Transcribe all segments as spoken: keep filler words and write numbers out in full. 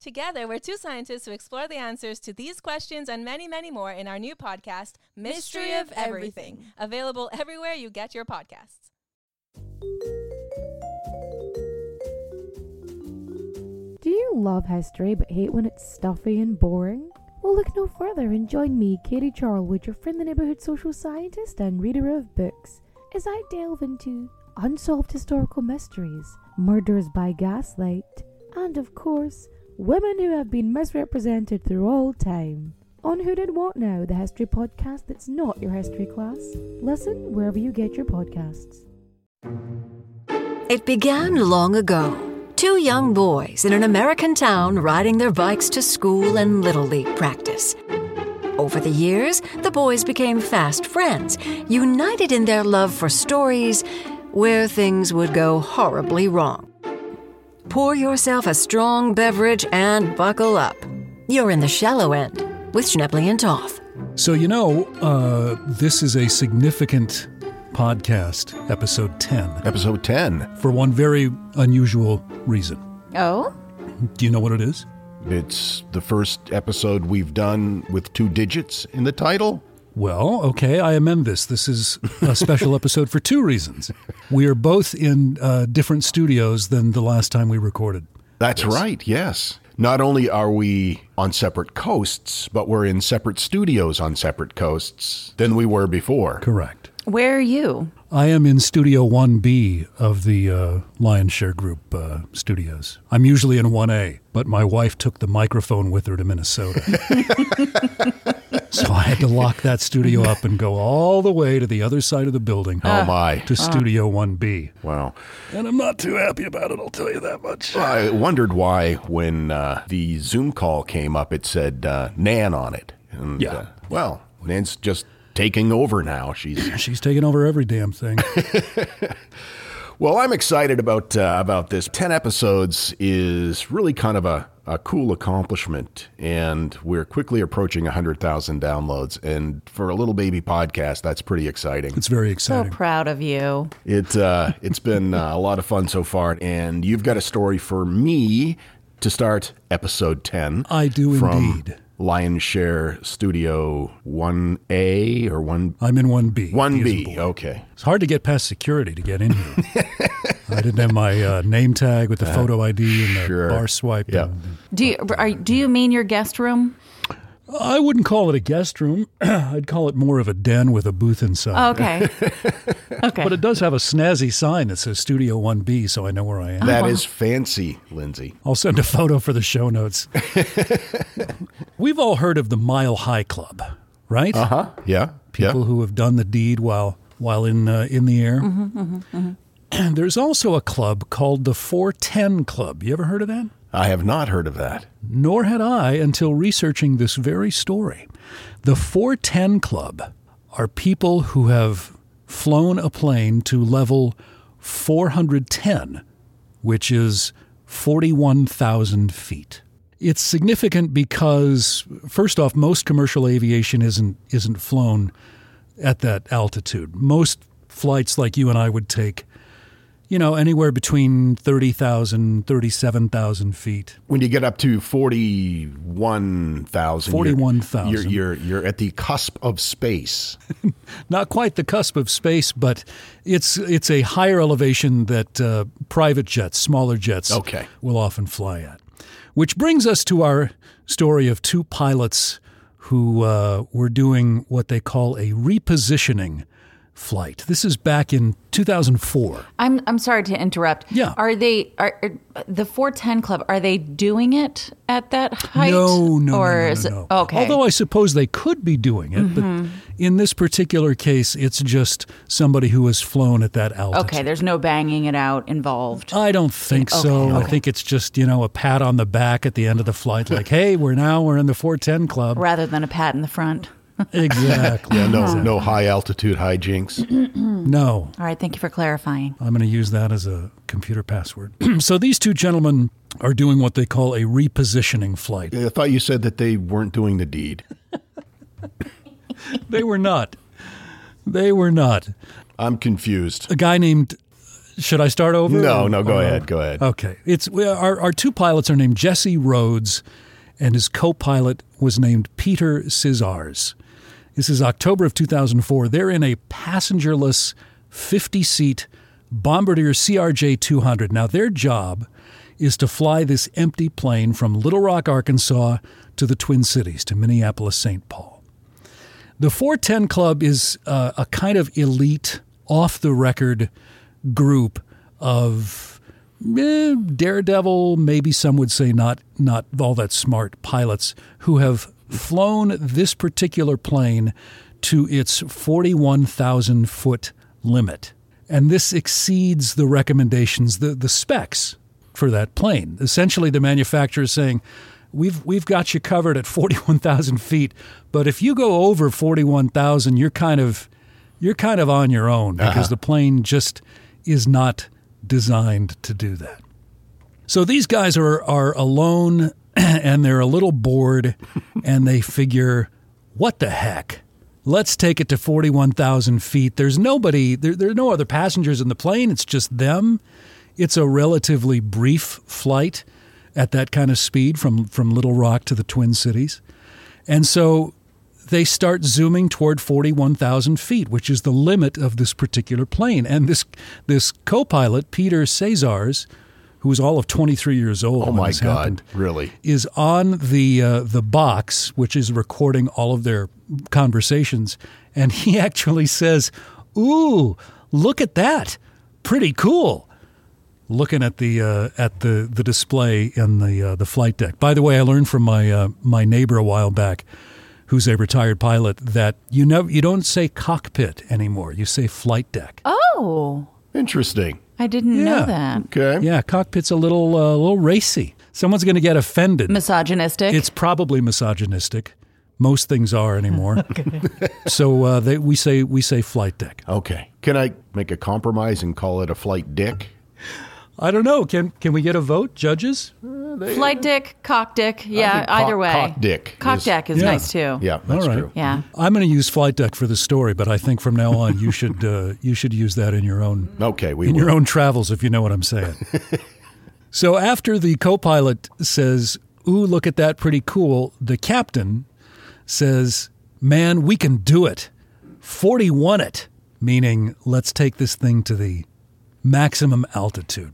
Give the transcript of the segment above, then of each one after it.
Together, we're two scientists who explore the answers to these questions and many, many more in our new podcast, Mystery, Mystery of Everything. Everything, available everywhere you get your podcasts. Do you love history but hate when it's stuffy and boring? Well, look no further and join me, Katie Charlwood, your friend, the neighborhood social scientist and reader of books, as I delve into unsolved historical mysteries, murders by gaslight, and of course, women who have been misrepresented through all time. On Who Did What Now, the history podcast that's not your history class. Listen wherever you get your podcasts. It began long ago. Two young boys in an American town riding their bikes to school and Little League practice. Over the years, the boys became fast friends, united in their love for stories where things would go horribly wrong. Pour yourself a strong beverage and buckle up. You're in the shallow end with Schneppley and Toth. So, you know, uh, this is a significant podcast, episode ten. Episode ten. For one very unusual reason. Oh? Do you know what it is? It's the first episode we've done with two digits in the title. Well, okay, I amend this. This is a special episode for two reasons. We are both in uh, different studios than the last time we recorded. That's this. Right, yes. Not only are we on separate coasts, but we're in separate studios on separate coasts than we were before. Correct. Where are you? I am in Studio one B of the uh, Lion Share Group uh, studios. I'm usually in one A, but my wife took the microphone with her to Minnesota. So I had to lock that studio up and go all the way to the other side of the building. Oh, uh, my. To Studio uh. one B. Wow. And I'm not too happy about it, I'll tell you that much. Well, I wondered why when uh, the Zoom call came up, it said uh, Nan on it. And, yeah. Uh, well, Nan's just taking over now. She's She's taking over every damn thing. Well, I'm excited about uh, about this. Ten episodes is really kind of a, a cool accomplishment, and we're quickly approaching one hundred thousand downloads, and for a little baby podcast, that's pretty exciting. It's very exciting. So proud of you. It, uh, it's been uh, a lot of fun so far, and you've got a story for me to start episode ten. I do from indeed. Lion Share Studio one A or one... I'm in one B. one B, okay. It's hard to get past security to get in here. I didn't have my uh, name tag with the uh, photo I D and the sure. bar swipe. Yep. And, do you are, do you mean your guest room? I wouldn't call it a guest room. I'd call it more of a den with a booth inside. Okay. okay. But it does have a snazzy sign that says Studio one B, so I know where I am. That oh. is fancy, Lindsay. I'll send a photo for the show notes. We've all heard of the Mile High Club, right? Uh-huh, yeah. People yeah. who have done the deed while while in, uh, in the air. Mm-hmm, mm-hmm, mm-hmm. And there's also a club called the four ten Club. You ever heard of that? I have not heard of that. Nor had I until researching this very story. The four ten Club are people who have flown a plane to level four hundred ten, which is forty-one thousand feet. It's significant because, first off, most commercial aviation isn't isn't flown at that altitude. Most flights like you and I would take, you know, anywhere between thirty thousand, thirty-seven thousand feet. When you get up to forty-one thousand, forty-one thousand. You're, you're, you're at the cusp of space. Not quite the cusp of space, but it's it's a higher elevation that uh, private jets, smaller jets, okay. will often fly at. Which brings us to our story of two pilots who uh, were doing what they call a repositioning flight. This is back in two thousand four. I'm I'm sorry to interrupt. Yeah. Are they are, are the four ten Club, are they doing it at that height? No, no, or no, no, no, is it, no. Okay. Although I suppose they could be doing it, mm-hmm. but in this particular case, it's just somebody who has flown at that altitude. Okay, there's no banging it out involved. I don't think okay, so. Okay. I think it's just, you know, a pat on the back at the end of the flight, like, hey, we're now we're in the four ten Club. Rather than a pat in the front. Exactly. Yeah, no, exactly. No high altitude hijinks. No. All right, thank you for clarifying. I'm going to use that as a computer password. So these two gentlemen are doing what they call a repositioning flight. I thought you said that they weren't doing the deed. They were not. They were not. I'm confused. A guy named... Should I start over? No, or, no, go or, ahead, go ahead. Okay. It's our, our two pilots are named Jesse Rhodes, and his co-pilot was named Peter Cizars. This is October of two thousand four. They're in a passengerless fifty-seat Bombardier C R J two hundred. Now, their job is to fly this empty plane from Little Rock, Arkansas, to the Twin Cities, to Minneapolis-Saint Paul. The four ten Club is uh, a kind of elite, off-the-record group of eh, daredevil, maybe some would say not not all that smart pilots who have flown this particular plane to its forty-one thousand foot limit. And this exceeds the recommendations, the, the specs for that plane. Essentially, the manufacturer is saying, we've we've got you covered at forty-one thousand feet, but if you go over forty-one thousand, you're kind of you're kind of on your own because uh-huh. the plane just is not designed to do that. So these guys are are alone and they're a little bored and they figure, what the heck? Let's take it to forty-one thousand feet. There's nobody, there, there are no other passengers in the plane. It's just them. It's a relatively brief flight at that kind of speed from, from Little Rock to the Twin Cities. And so they start zooming toward forty-one thousand feet, which is the limit of this particular plane. And this this co-pilot, Peter Cizars, who is all of twenty-three years old, oh my God, happened, really, is on the uh, the box, which is recording all of their conversations. And he actually says, ooh, look at that. Pretty cool. Looking at the uh, at the, the display in the uh, the flight deck. By the way, I learned from my uh, my neighbor a while back, who's a retired pilot, that you never you don't say cockpit anymore. You say flight deck. Oh, interesting. I didn't yeah. know that. Okay. Yeah, cockpit's a little uh, a little racy. Someone's going to get offended. Misogynistic. It's probably misogynistic. Most things are anymore. Okay. So uh, they, we say we say flight deck. Okay. Can I make a compromise and call it a flight dick? I don't know. Can can we get a vote, judges? Uh, they, Flight uh, dick, cock dick. Yeah, cock, either way. Cock dick. Cock is, deck is yeah. nice too. Yeah, that's all right. True. Yeah. I'm going to use flight deck for the story, but I think from now on you should uh, you should use that in your own okay we in will. your own travels, if you know what I'm saying. So after the co-pilot says, "Ooh, look at that, pretty cool," the captain says, "Man, we can do it. forty-one it," meaning let's take this thing to the maximum altitude.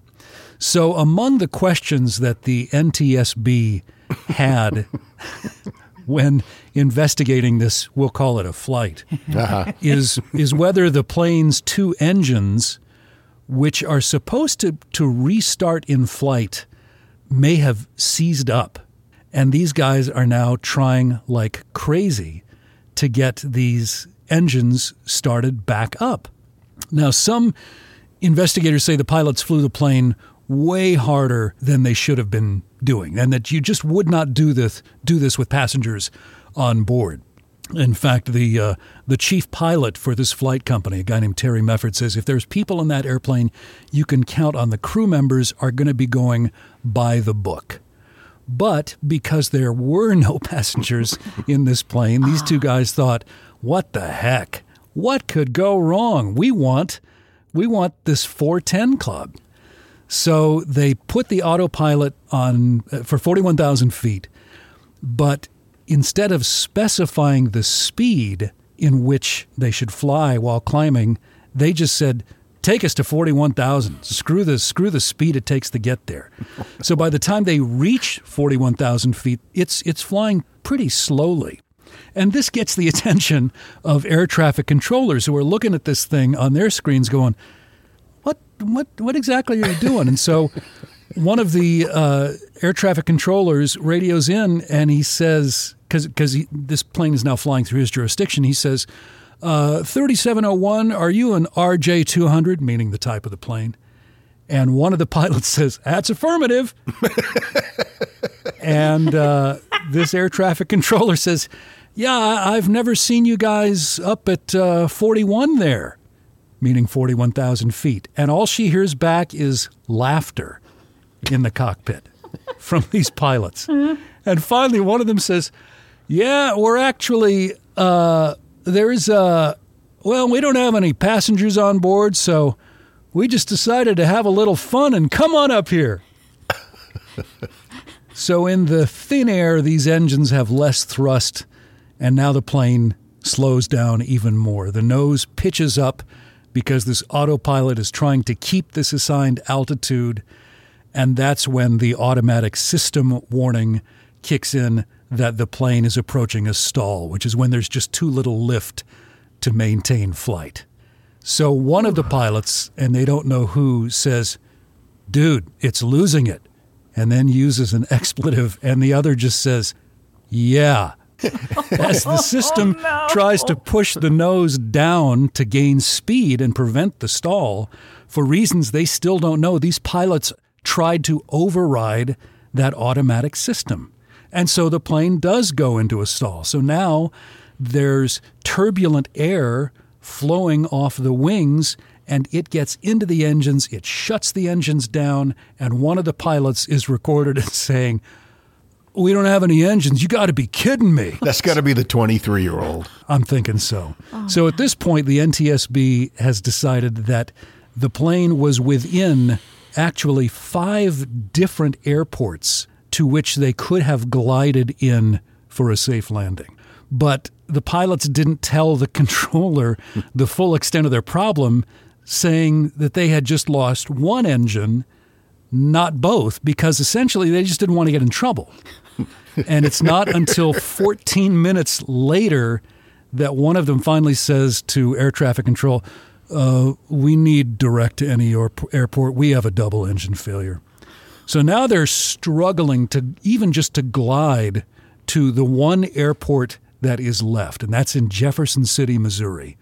So among the questions that the N T S B had when investigating this, we'll call it a flight, uh-huh. is is whether the plane's two engines, which are supposed to, to restart in flight, may have seized up. And these guys are now trying like crazy to get these engines started back up. Now, some investigators say the pilots flew the plane way harder than they should have been doing, and that you just would not do this do this with passengers on board. In fact, the uh, the chief pilot for this flight company, a guy named Terry Mefford, says if there's people in that airplane, you can count on the crew members are going to be going by the book. But because there were no passengers in this plane, these two guys thought, what the heck? What could go wrong? We want, we want this four ten Club. So they put the autopilot on uh, for forty-one thousand feet, but instead of specifying the speed in which they should fly while climbing, they just said, take us to forty-one thousand. Screw the, screw the speed it takes to get there. So by the time they reach forty-one thousand feet, it's it's flying pretty slowly. And this gets the attention of air traffic controllers who are looking at this thing on their screens going, what what, what exactly are you doing? And so one of the uh, air traffic controllers radios in and he says, because because this plane is now flying through his jurisdiction, he says, uh, thirty-seven oh one, are you an R J two hundred, meaning the type of the plane? And one of the pilots says, that's affirmative. And uh, this air traffic controller says, yeah, I've never seen you guys up at uh, forty-one there, meaning forty-one thousand feet. And all she hears back is laughter in the cockpit from these pilots. Mm-hmm. And finally, one of them says, yeah, we're actually, uh, there's a, well, we don't have any passengers on board, so... we just decided to have a little fun and come on up here. So in the thin air, these engines have less thrust, and now the plane slows down even more. The nose pitches up because this autopilot is trying to keep this assigned altitude, and that's when the automatic system warning kicks in that the plane is approaching a stall, which is when there's just too little lift to maintain flight. So one of the pilots, and they don't know who, says, dude, it's losing it, and then uses an expletive, and the other just says, yeah, as the system oh, no. tries to push the nose down to gain speed and prevent the stall. For reasons they still don't know, these pilots tried to override that automatic system. And so the plane does go into a stall. So now there's turbulent air flowing off the wings, and it gets into the engines, it shuts the engines down, and one of the pilots is recorded as saying, we don't have any engines, you got to be kidding me. That's got to be the twenty-three-year-old. I'm thinking so. Oh, so at this point, the N T S B has decided that the plane was within actually five different airports to which they could have glided in for a safe landing. But the pilots didn't tell the controller the full extent of their problem, saying that they had just lost one engine, not both, because essentially they just didn't want to get in trouble. And it's not until fourteen minutes later that one of them finally says to air traffic control, uh, we need direct to any airport. We have a double engine failure. So now they're struggling to even just to glide to the one airport that is left, and that's in Jefferson City, Missouri.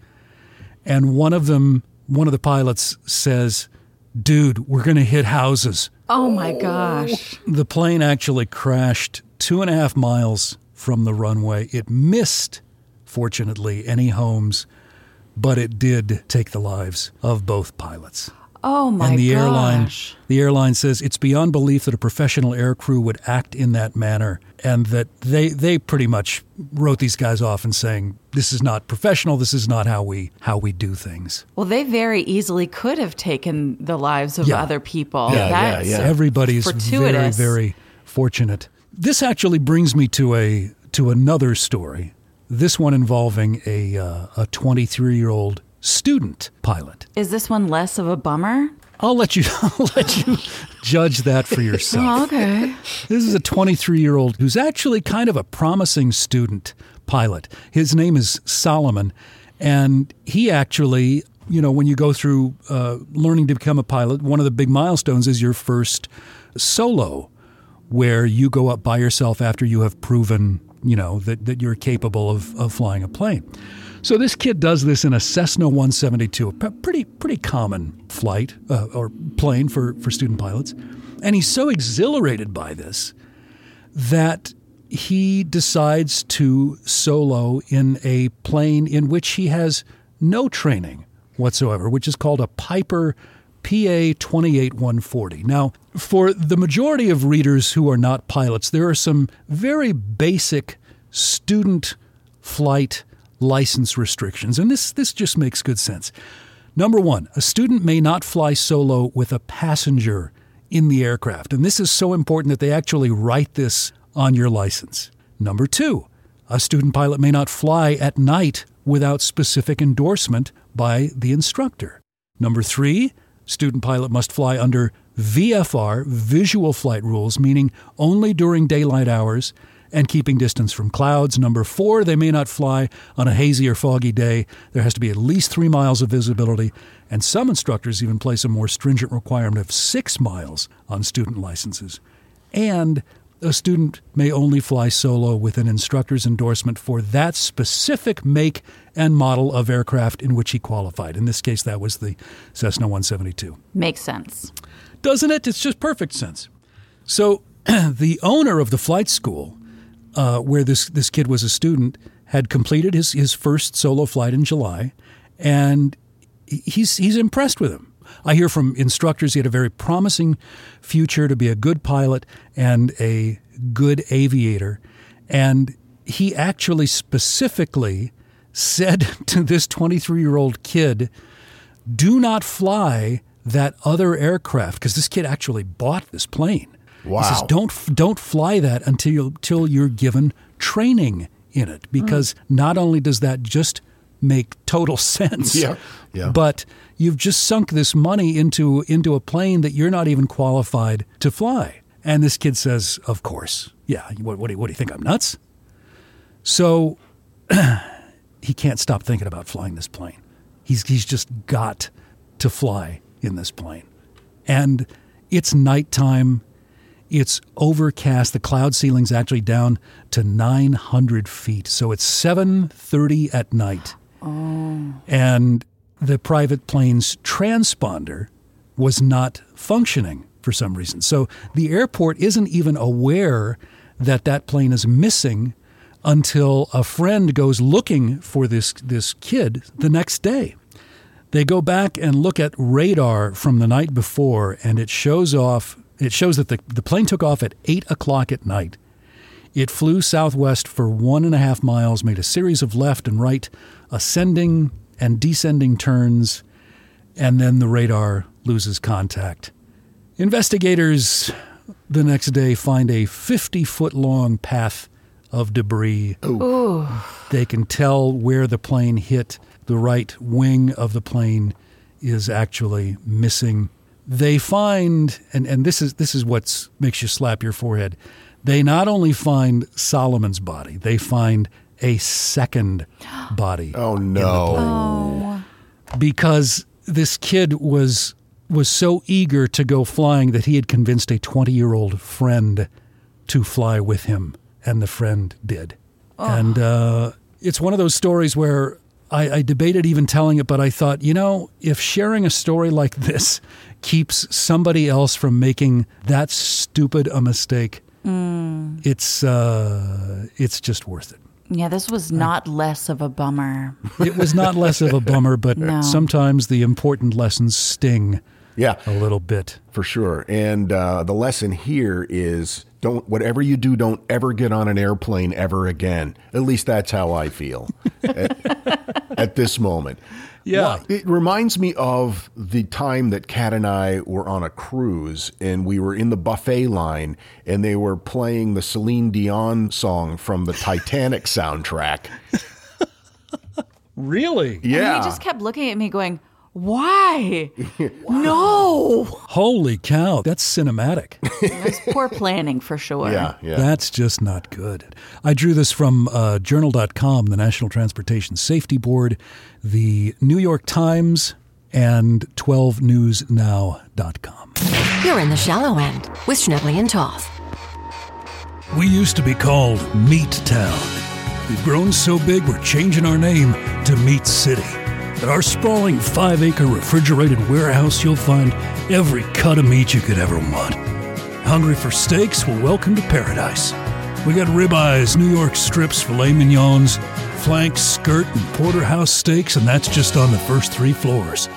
And one of them, one of the pilots says, dude, we're going to hit houses. Oh, my gosh. The plane actually crashed two and a half miles from the runway. It missed, fortunately, any homes, but it did take the lives of both pilots. Oh, my gosh. And the airline, the airline says it's beyond belief that a professional air crew would act in that manner, and that they, they pretty much wrote these guys off and saying, this is not professional, this is not how we how we do things. Well, they very easily could have taken the lives of yeah. other people. Yeah, That's yeah, yeah. Everybody's fortuitous. very, very fortunate. This actually brings me to a to another story, this one involving a uh, a twenty-three-year-old student pilot. Is this one less of a bummer? I'll let you I'll let you judge that for yourself. Oh, okay. This is a twenty-three-year-old who's actually kind of a promising student pilot. His name is Solomon, and he actually, you know, when you go through uh, learning to become a pilot, one of the big milestones is your first solo, where you go up by yourself after you have proven, you know, that, that you're capable of, of flying a plane. So this kid does this in a Cessna one seventy-two, a pretty pretty common flight uh, or plane for, for student pilots. And he's so exhilarated by this that he decides to solo in a plane in which he has no training whatsoever, which is called a Piper P A two eight one four zero. Now, for the majority of readers who are not pilots, there are some very basic student flight license restrictions, and this this just makes good sense. Number one, a student may not fly solo with a passenger in the aircraft, and this is so important that they actually write this on your license. Number two, a student pilot may not fly at night without specific endorsement by the instructor. Number three, student pilot must fly under V F R, visual flight rules, meaning only during daylight hours and keeping distance from clouds. Number four, they may not fly on a hazy or foggy day. There has to be at least three miles of visibility, and some instructors even place a more stringent requirement of six miles on student licenses. And a student may only fly solo with an instructor's endorsement for that specific make and model of aircraft in which he qualified. In this case, that was the Cessna one seventy-two. Makes sense. Doesn't it? It's just perfect sense. So the owner of the flight school, uh, where this, this kid was a student, had completed his, his first solo flight in July, and he's he's impressed with him. I hear from instructors he had a very promising future to be a good pilot and a good aviator. And he actually specifically said to this twenty-three-year-old kid, do not fly that other aircraft, because this kid actually bought this plane. Wow. He says, don't, don't fly that until, until you're given training in it, because mm. not only does that just make total sense, yeah. Yeah. but you've just sunk this money into into a plane that you're not even qualified to fly. And this kid says, of course. Yeah, what, what, do, you, what do you think, I'm nuts? So he can't stop thinking about flying this plane. He's he's just got to fly in this plane. And it's nighttime. It's overcast. The cloud ceiling's actually down to nine hundred feet. So it's seven thirty at night. Oh. And the private plane's transponder was not functioning for some reason. So the airport isn't even aware that that plane is missing until a friend goes looking for this, this kid the next day. They go back and look at radar from the night before, and it shows off. It shows that the, the plane took off at eight o'clock at night. It flew southwest for one and a half miles, made a series of left and right ascending and descending turns, and then the radar loses contact. Investigators the next day find a fifty-foot-long path of debris. Ooh. They can tell where the plane hit. The right wing of the plane is actually missing. They find, and, and this is this is what makes you slap your forehead, they not only find Solomon's body, they find a second body. Oh, no. Oh. Because this kid was was so eager to go flying that he had convinced a twenty-year-old friend to fly with him, and the friend did. Oh. And uh, it's one of those stories where I, I debated even telling it, but I thought, you know, if sharing a story like this keeps somebody else from making that stupid a mistake, mm. it's uh, it's just worth it. Yeah, this was not uh, less of a bummer. It was not less of a bummer, but no. Sometimes the important lessons sting yeah, a little bit. For sure. And uh, the lesson here is don't whatever you do, don't ever get on an airplane ever again. At least that's how I feel at, at this moment. Yeah. Well, it reminds me of the time that Kat and I were on a cruise and we were in the buffet line and they were playing the Celine Dion song from the Titanic soundtrack. Really? Yeah. And he just kept looking at me going, why? Wow. No. Holy cow. That's cinematic. That's poor planning for sure. Yeah, yeah. That's just not good. I drew this from uh, journal dot com, the National Transportation Safety Board, the New York Times, and twelve news now dot com. You're in the Shallow End with Schneppley and Toth. We used to be called Meat Town. We've grown so big we're changing our name to Meat City. At our sprawling five-acre refrigerated warehouse, you'll find every cut of meat you could ever want. Hungry for steaks? Well, welcome to paradise. We got ribeyes, New York strips, filet mignons, flanks, skirt, and porterhouse steaks, and that's just on the first three floors.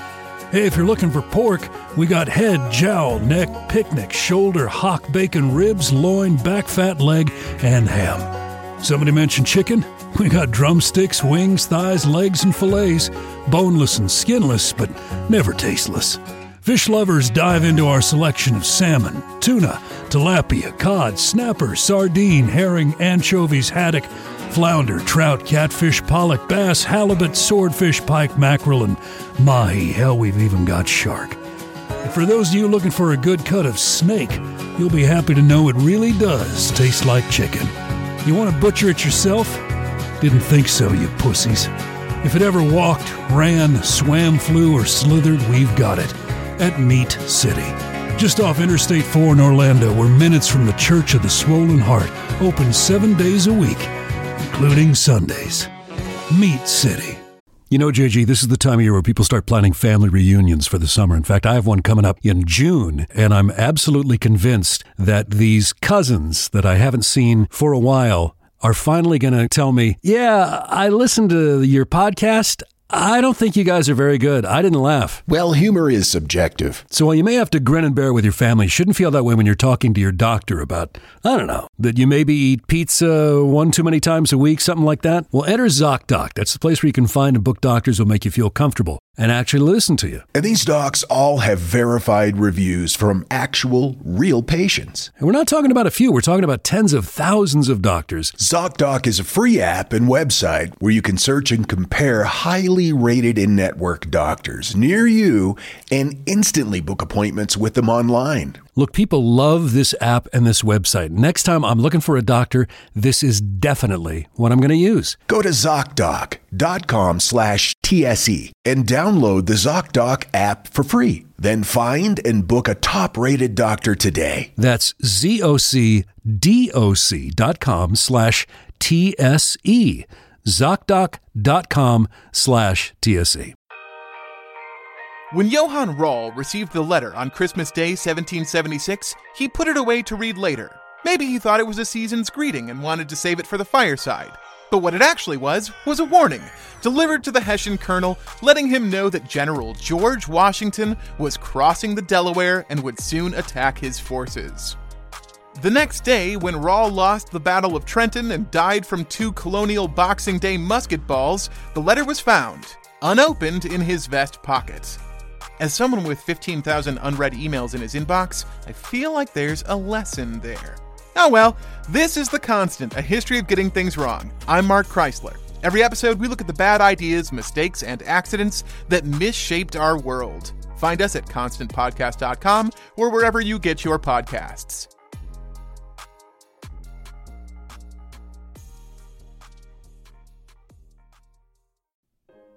Hey, if you're looking for pork, we got head, jowl, neck, picnic, shoulder, hock, bacon, ribs, loin, back fat, leg, and ham. Somebody mentioned chicken? We got drumsticks, wings, thighs, legs, and fillets, boneless and skinless, but never tasteless. Fish lovers dive into our selection of salmon, tuna, tilapia, cod, snapper, sardine, herring, anchovies, haddock, flounder, trout, catfish, pollock, bass, halibut, swordfish, pike, mackerel, and mahi. Hell, we've even got shark. And for those of you looking for a good cut of snake, you'll be happy to know it really does taste like chicken. You want to butcher it yourself? Didn't think so, you pussies. If it ever walked, ran, swam, flew, or slithered, we've got it. At Meat City. Just off Interstate four in Orlando, we're minutes from the Church of the Swollen Heart, open seven days a week, including Sundays. Meat City. You know, J G, this is the time of year where people start planning family reunions for the summer. In fact, I have one coming up in June, and I'm absolutely convinced that these cousins that I haven't seen for a while are finally going to tell me, yeah, I listened to your podcast. I don't think you guys are very good. I didn't laugh. Well, humor is subjective. So while you may have to grin and bear with your family, you shouldn't feel that way when you're talking to your doctor about, I don't know, that you maybe eat pizza one too many times a week, something like that. Well, enter ZocDoc. That's the place where you can find and book doctors who will make you feel comfortable and actually listen to you. And these docs all have verified reviews from actual, real patients. And we're not talking about a few. We're talking about tens of thousands of doctors. ZocDoc is a free app and website where you can search and compare highly rated in-network doctors near you and instantly book appointments with them online. Look, people love this app and this website. Next time I'm looking for a doctor, this is definitely what I'm going to use. Go to ZocDoc.com slash TSE and download the ZocDoc app for free. Then find and book a top-rated doctor today. That's Z O C D O C dot com slash T S E. ZocDoc.com slash TSE. When Johann Rall received the letter on Christmas Day seventeen seventy-six, he put it away to read later. Maybe he thought it was a season's greeting and wanted to save it for the fireside. But what it actually was, was a warning, delivered to the Hessian colonel, letting him know that General George Washington was crossing the Delaware and would soon attack his forces. The next day, when Rall lost the Battle of Trenton and died from two Colonial Boxing Day musket balls, the letter was found, unopened, in his vest pocket. As someone with fifteen thousand unread emails in his inbox, I feel like there's a lesson there. Oh well, this is The Constant, a history of getting things wrong. I'm Mark Chrysler. Every episode, we look at the bad ideas, mistakes, and accidents that misshaped our world. Find us at constant podcast dot com or wherever you get your podcasts.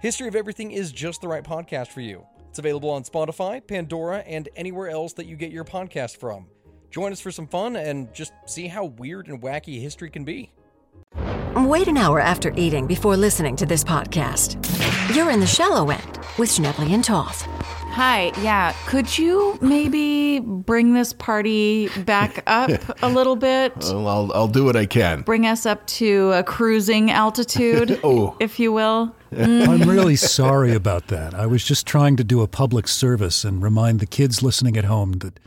History of Everything is just the right podcast for you. It's available on Spotify, Pandora, and anywhere else that you get your podcast from. Join us for some fun and just see how weird and wacky history can be. Wait an hour after eating before listening to this podcast. You're in the Shallow End with Schneppley and Toth. Hi, yeah, could you maybe bring this party back up a little bit? Well, I'll, I'll do what I can. Bring us up to a cruising altitude, oh. if you will. Mm. I'm really sorry about that. I was just trying to do a public service and remind the kids listening at home that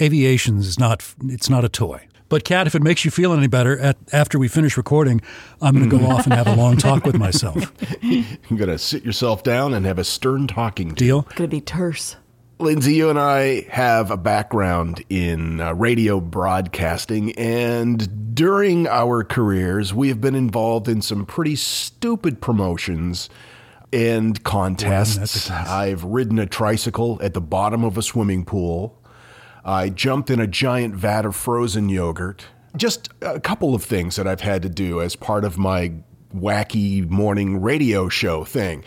aviation is not, it's not a toy. But, Kat, if it makes you feel any better, at, after we finish recording, I'm going to go off and have a long talk with myself. You're going to sit yourself down and have a stern talking to. Deal? It's going to be terse. Lindsay, you and I have a background in uh, radio broadcasting, and during our careers, we have been involved in some pretty stupid promotions and contests. Wow, I've ridden a tricycle at the bottom of a swimming pool. I jumped in a giant vat of frozen yogurt. Just a couple of things that I've had to do as part of my wacky morning radio show thing.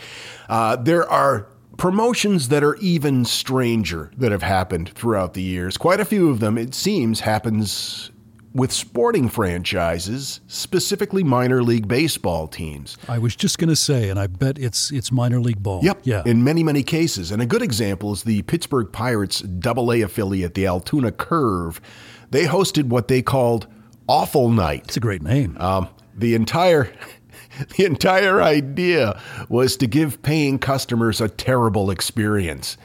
Uh, there are promotions that are even stranger that have happened throughout the years. Quite a few of them, it seems, happens with sporting franchises, specifically minor league baseball teams. I was just going to say, and I bet it's it's minor league ball. Yep, yeah. In many, many cases. And a good example is the Pittsburgh Pirates double A affiliate, the Altoona Curve. They hosted what they called Awful Night. It's a great name. Um, the entire... The entire idea was to give paying customers a terrible experience.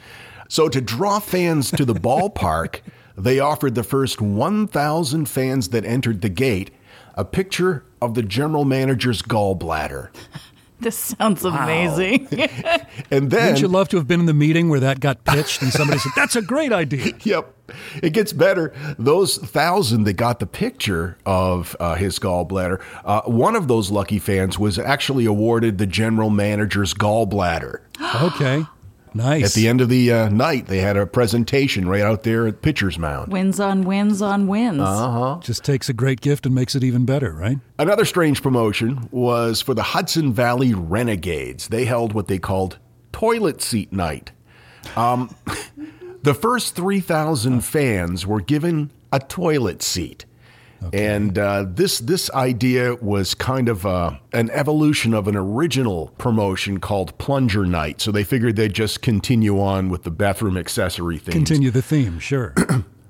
So to draw fans to the ballpark, they offered the first one thousand fans that entered the gate a picture of the general manager's gallbladder. This sounds wow. amazing. And then, wouldn't you love to have been in the meeting where that got pitched and somebody said, that's a great idea? Yep. It gets better. Those thousand that got the picture of uh, his gallbladder, uh, one of those lucky fans was actually awarded the general manager's gallbladder. Okay. Nice. At the end of the uh, night, they had a presentation right out there at Pitcher's Mound. Wins on wins on wins. Uh-huh. Just takes a great gift and makes it even better, right? Another strange promotion was for the Hudson Valley Renegades. They held what they called toilet seat night. Um, the first three thousand fans were given a toilet seat. Okay. And uh, this this idea was kind of uh, an evolution of an original promotion called Plunger Night. So they figured they'd just continue on with the bathroom accessory theme. Continue the theme, sure.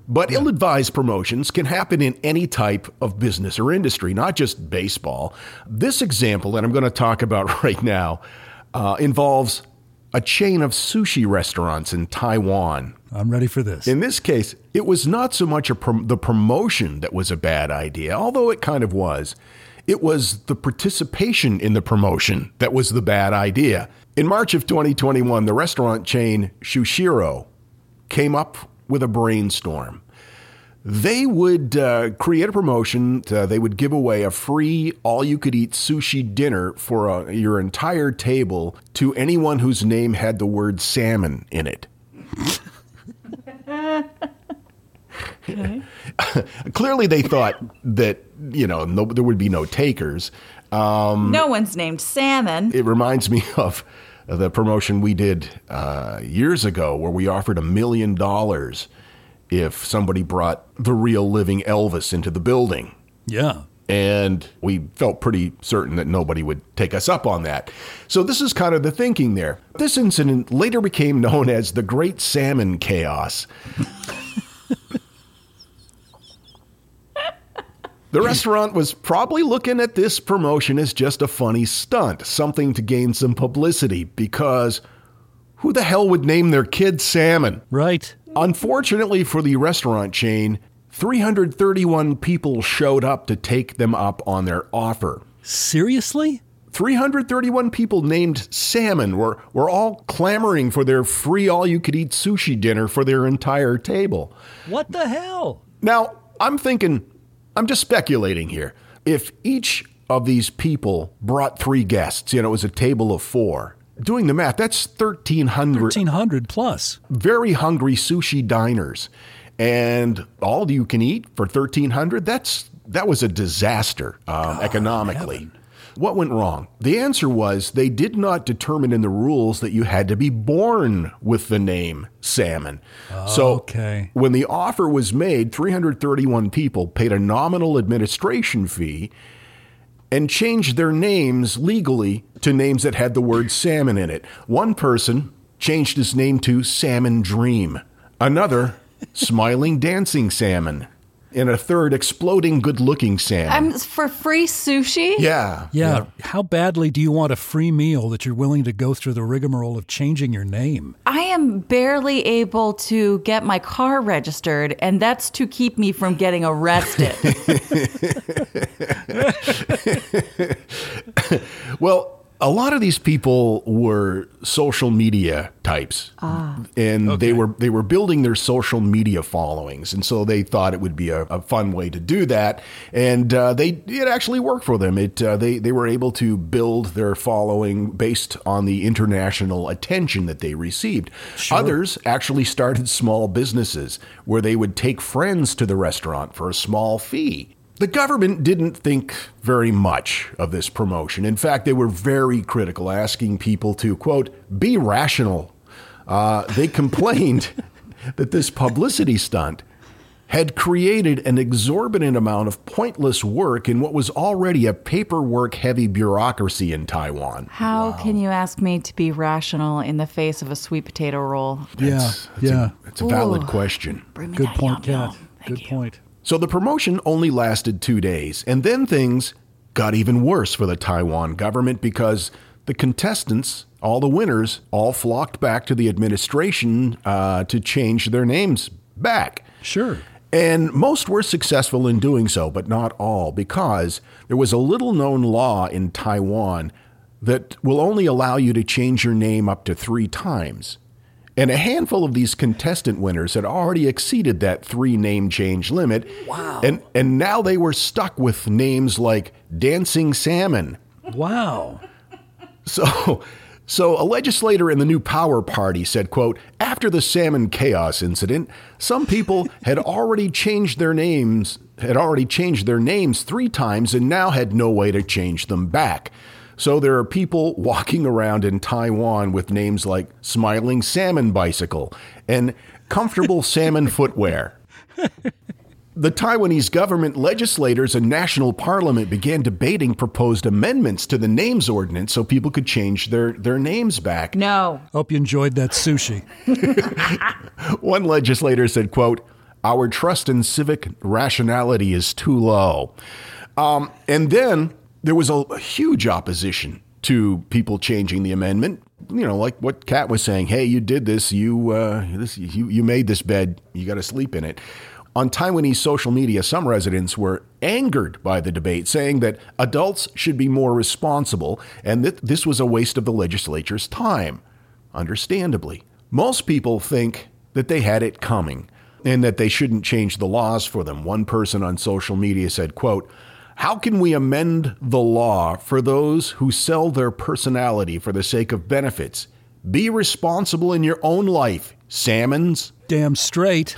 But yeah. ill-advised promotions can happen in any type of business or industry, not just baseball. This example that I'm going to talk about right now uh, involves a chain of sushi restaurants in Taiwan. I'm ready for this. In this case, it was not so much a prom- the promotion that was a bad idea, although it kind of was. It was the participation in the promotion that was the bad idea. In March of twenty twenty-one, the restaurant chain Sushiro came up with a brainstorm. They would uh, create a promotion. To, they would give away a free all-you-could-eat sushi dinner for a, your entire table to anyone whose name had the word salmon in it. Okay. Clearly, they thought that, you know, no, there would be no takers. Um, no one's named Salmon. It reminds me of the promotion we did uh, years ago where we offered a million dollars if somebody brought the real living Elvis into the building. Yeah. And we felt pretty certain that nobody would take us up on that. So this is kind of the thinking there. This incident later became known as the Great Salmon Chaos. The restaurant was probably looking at this promotion as just a funny stunt, something to gain some publicity, because who the hell would name their kid Salmon? Right. Unfortunately for the restaurant chain, three hundred thirty-one people showed up to take them up on their offer. Seriously? three hundred thirty-one people named Salmon were, were all clamoring for their free all-you-could-eat sushi dinner for their entire table. What the hell? Now, I'm thinking, I'm just speculating here. If each of these people brought three guests, you know, it was a table of four. Doing the math, that's thirteen hundred. thirteen hundred plus. Very hungry sushi diners. And all you can eat for thirteen hundred dollars, that's that was a disaster um, God, economically. Heaven. What went wrong? The answer was they did not determine in the rules that you had to be born with the name Salmon. Oh, so okay. When the offer was made, three hundred thirty-one people paid a nominal administration fee and changed their names legally to names that had the word Salmon in it. One person changed his name to Salmon Dream. Another... Smiling Dancing Salmon, and a third Exploding Good-Looking Salmon. Um, for free sushi? Yeah, yeah. Yeah. How badly do you want a free meal that you're willing to go through the rigmarole of changing your name? I am barely able to get my car registered, and that's to keep me from getting arrested. Well, a lot of these people were social media types, ah. and okay. they were they were building their social media followings, and so they thought it would be a, a fun way to do that, and uh, they it actually worked for them. It uh, they they were able to build their following based on the international attention that they received. Sure. Others actually started small businesses where they would take friends to the restaurant for a small fee. The government didn't think very much of this promotion. In fact, they were very critical, asking people to, quote, be rational. Uh, they complained that this publicity stunt had created an exorbitant amount of pointless work in what was already a paperwork-heavy bureaucracy in Taiwan. How wow. can you ask me to be rational in the face of a sweet potato roll? Yeah, that's, that's yeah. A, that's a valid Ooh. question. Good point, Kat. Good you. point. So the promotion only lasted two days, and then things got even worse for the Taiwan government because the contestants, all the winners, all flocked back to the administration uh, to change their names back. Sure. And most were successful in doing so, but not all, because there was a little-known law in Taiwan that will only allow you to change your name up to three times. And a handful of these contestant winners had already exceeded that three name change limit. Wow. And, and now they were stuck with names like Dancing Salmon. Wow. So... So a legislator in the New Power Party said, quote, after the Salmon Chaos incident, some people had already changed their names, had already changed their names three times and now had no way to change them back. So there are people walking around in Taiwan with names like Smiling Salmon Bicycle and Comfortable Salmon Footwear. The Taiwanese government, legislators, and national parliament began debating proposed amendments to the names ordinance so people could change their, their names back. No. Hope you enjoyed that sushi. One legislator said, quote, our trust in civic rationality is too low. Um, and then there was a, a huge opposition to people changing the amendment. You know, like what Kat was saying, hey, you did this, you, uh, this, you, you made this bed, you got to sleep in it. On Taiwanese social media, some residents were angered by the debate, saying that adults should be more responsible and that this was a waste of the legislature's time. Understandably, most people think that they had it coming and that they shouldn't change the laws for them. One person on social media said, quote, how can we amend the law for those who sell their personality for the sake of benefits? Be responsible in your own life, salmons. Damn straight.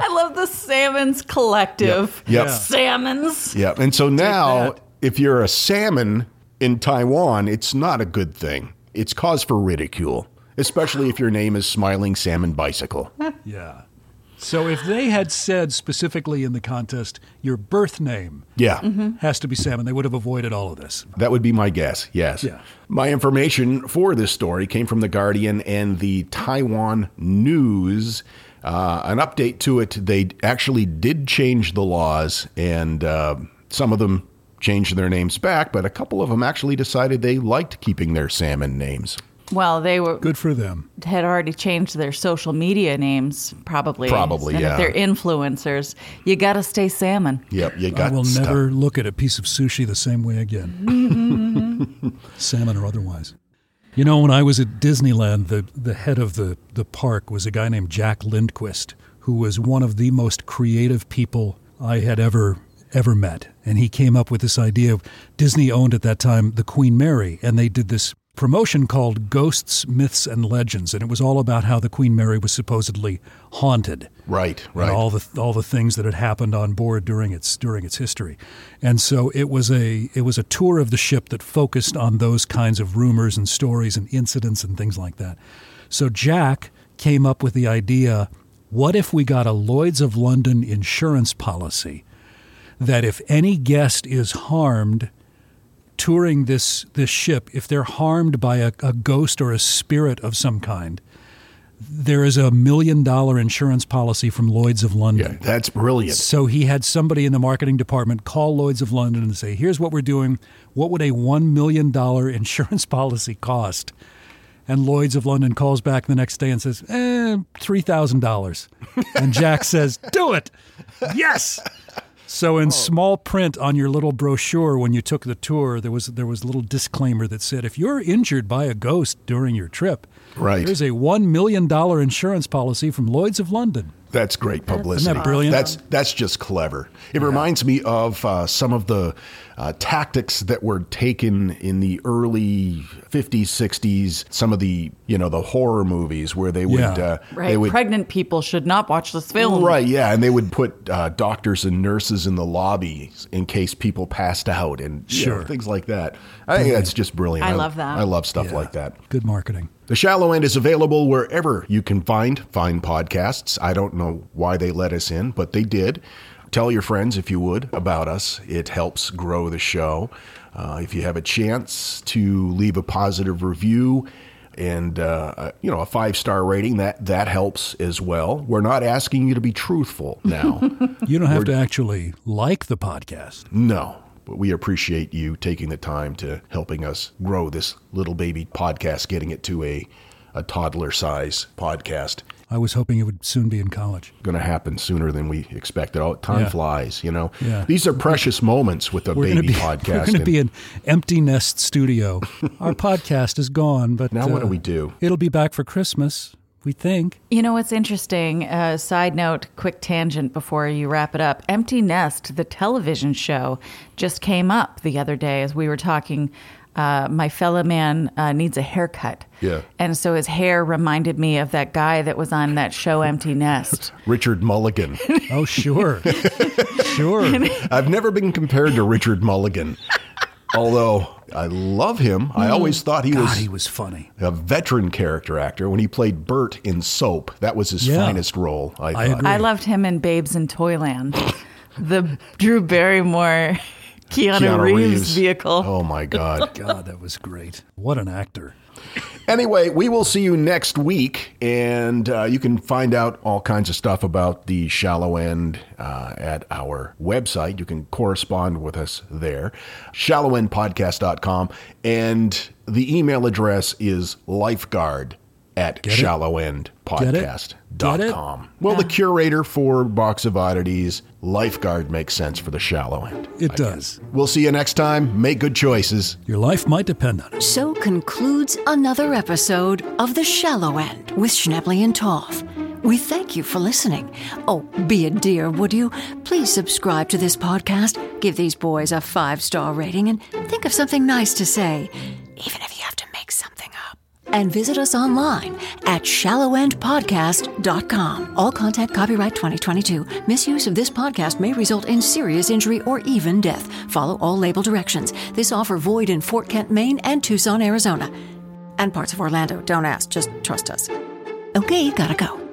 I love the Salmons Collective. Yep. Yep. Salmons. Yeah. And so now, if you're a salmon in Taiwan, it's not a good thing. It's cause for ridicule, especially if your name is Smiling Salmon Bicycle. Yeah. So if they had said specifically in the contest, your birth name yeah. mm-hmm. has to be salmon, they would have avoided all of this. That would be my guess, yes. Yeah. My information for this story came from The Guardian and the Taiwan News. Uh, an update to it, they actually did change the laws, and uh, some of them changed their names back, but a couple of them actually decided they liked keeping their salmon names. Well, they were... Good for them. Had already changed their social media names, probably. Probably, and yeah. If they're influencers, you got to stay salmon. Yep, you got to I will stuff. Never look at a piece of sushi the same way again. Salmon or otherwise. You know, when I was at Disneyland, the, the head of the, the park was a guy named Jack Lindquist, who was one of the most creative people I had ever, ever met. And he came up with this idea of Disney owned at that time the Queen Mary, and they did this promotion called Ghosts, Myths, and Legends, and it was all about how the Queen Mary was supposedly haunted. Right, right. And all the all the things that had happened on board during its during its history. And so it was a it was a tour of the ship that focused on those kinds of rumors and stories and incidents and things like that. So Jack came up with the idea, what if we got a Lloyd's of London insurance policy that if any guest is harmed touring this, this ship, if they're harmed by a, a ghost or a spirit of some kind, there is a million-dollar insurance policy from Lloyd's of London. Yeah, that's brilliant. So he had somebody in the marketing department call Lloyd's of London and say, here's what we're doing. What would a one million dollars insurance policy cost? And Lloyd's of London calls back the next day and says, eh, three thousand dollars. And Jack says, do it! Yes! So in oh. small print on your little brochure when you took the tour, there was there was a little disclaimer that said, if you're injured by a ghost during your trip, right. there's a one million dollars insurance policy from Lloyd's of London. That's great publicity. Isn't that brilliant? That's, that's just clever. It yeah. reminds me of uh, some of the uh, tactics that were taken in the early fifties, sixties, some of the, you know, the horror movies where they would... Yeah. Uh, right. They would, pregnant people should not watch this film. Right, yeah. And they would put uh, doctors and nurses in the lobby in case people passed out and sure. you know, things like that. I think that's just brilliant. I, I love that. I love stuff yeah. like that. Good marketing. The Shallow End is available wherever you can find fine podcasts. I don't know why they let us in, but they did. Tell your friends, if you would, about us. It helps grow the show. Uh, if you have a chance to leave a positive review and uh, you know, a five-star rating, that, that helps as well. We're not asking you to be truthful now. You don't have We're, to actually like the podcast. No. But we appreciate you taking the time to helping us grow this little baby podcast, getting it to a, a toddler size podcast. I was hoping it would soon be in college. Going to happen sooner than we expected. Oh, time yeah. flies, you know. Yeah. These are precious moments with a we're baby be, podcast. We're going to be an empty nest studio. Our podcast is gone, but now uh, what do we do? It'll be back for Christmas, we think. You know what's interesting? Uh, side note, quick tangent before you wrap it up. Empty Nest, the television show, just came up the other day as we were talking. Uh, my fellow man uh, needs a haircut. Yeah. And so his hair reminded me of that guy that was on that show Empty Nest. Richard Mulligan. Oh, sure. Sure. I've never been compared to Richard Mulligan. Although I love him. I always thought he God, was he was funny. A veteran character actor. When he played Bert in Soap, that was his yeah. finest role. I, I, agree. I loved him in Babes in Toyland. The Drew Barrymore Keanu, Keanu Reeves. Reeves vehicle. Oh, my God. God, that was great. What an actor. Anyway, we will see you next week, and uh, you can find out all kinds of stuff about the Shallow End uh, at our website. You can correspond with us there, Shallow End Podcast dot com, and the email address is lifeguard at Shallow End Podcast dot com. Well, yeah. The curator for Box of Oddities, Lifeguard, makes sense for the Shallow End. It I does. Guess. We'll see you next time. Make good choices. Your life might depend on it. So concludes another episode of The Shallow End with Schneppley and Toth. We thank you for listening. Oh, be a dear, would you? Please subscribe to this podcast, give these boys a five-star rating, and think of something nice to say, even if you have to make something up. And visit us online at Shallow End Podcast dot com. All content copyright twenty twenty-two. Misuse of this podcast may result in serious injury or even death. Follow all label directions. This offer void in Fort Kent, Maine, and Tucson, Arizona. And parts of Orlando. Don't ask, just trust us. Okay, gotta go.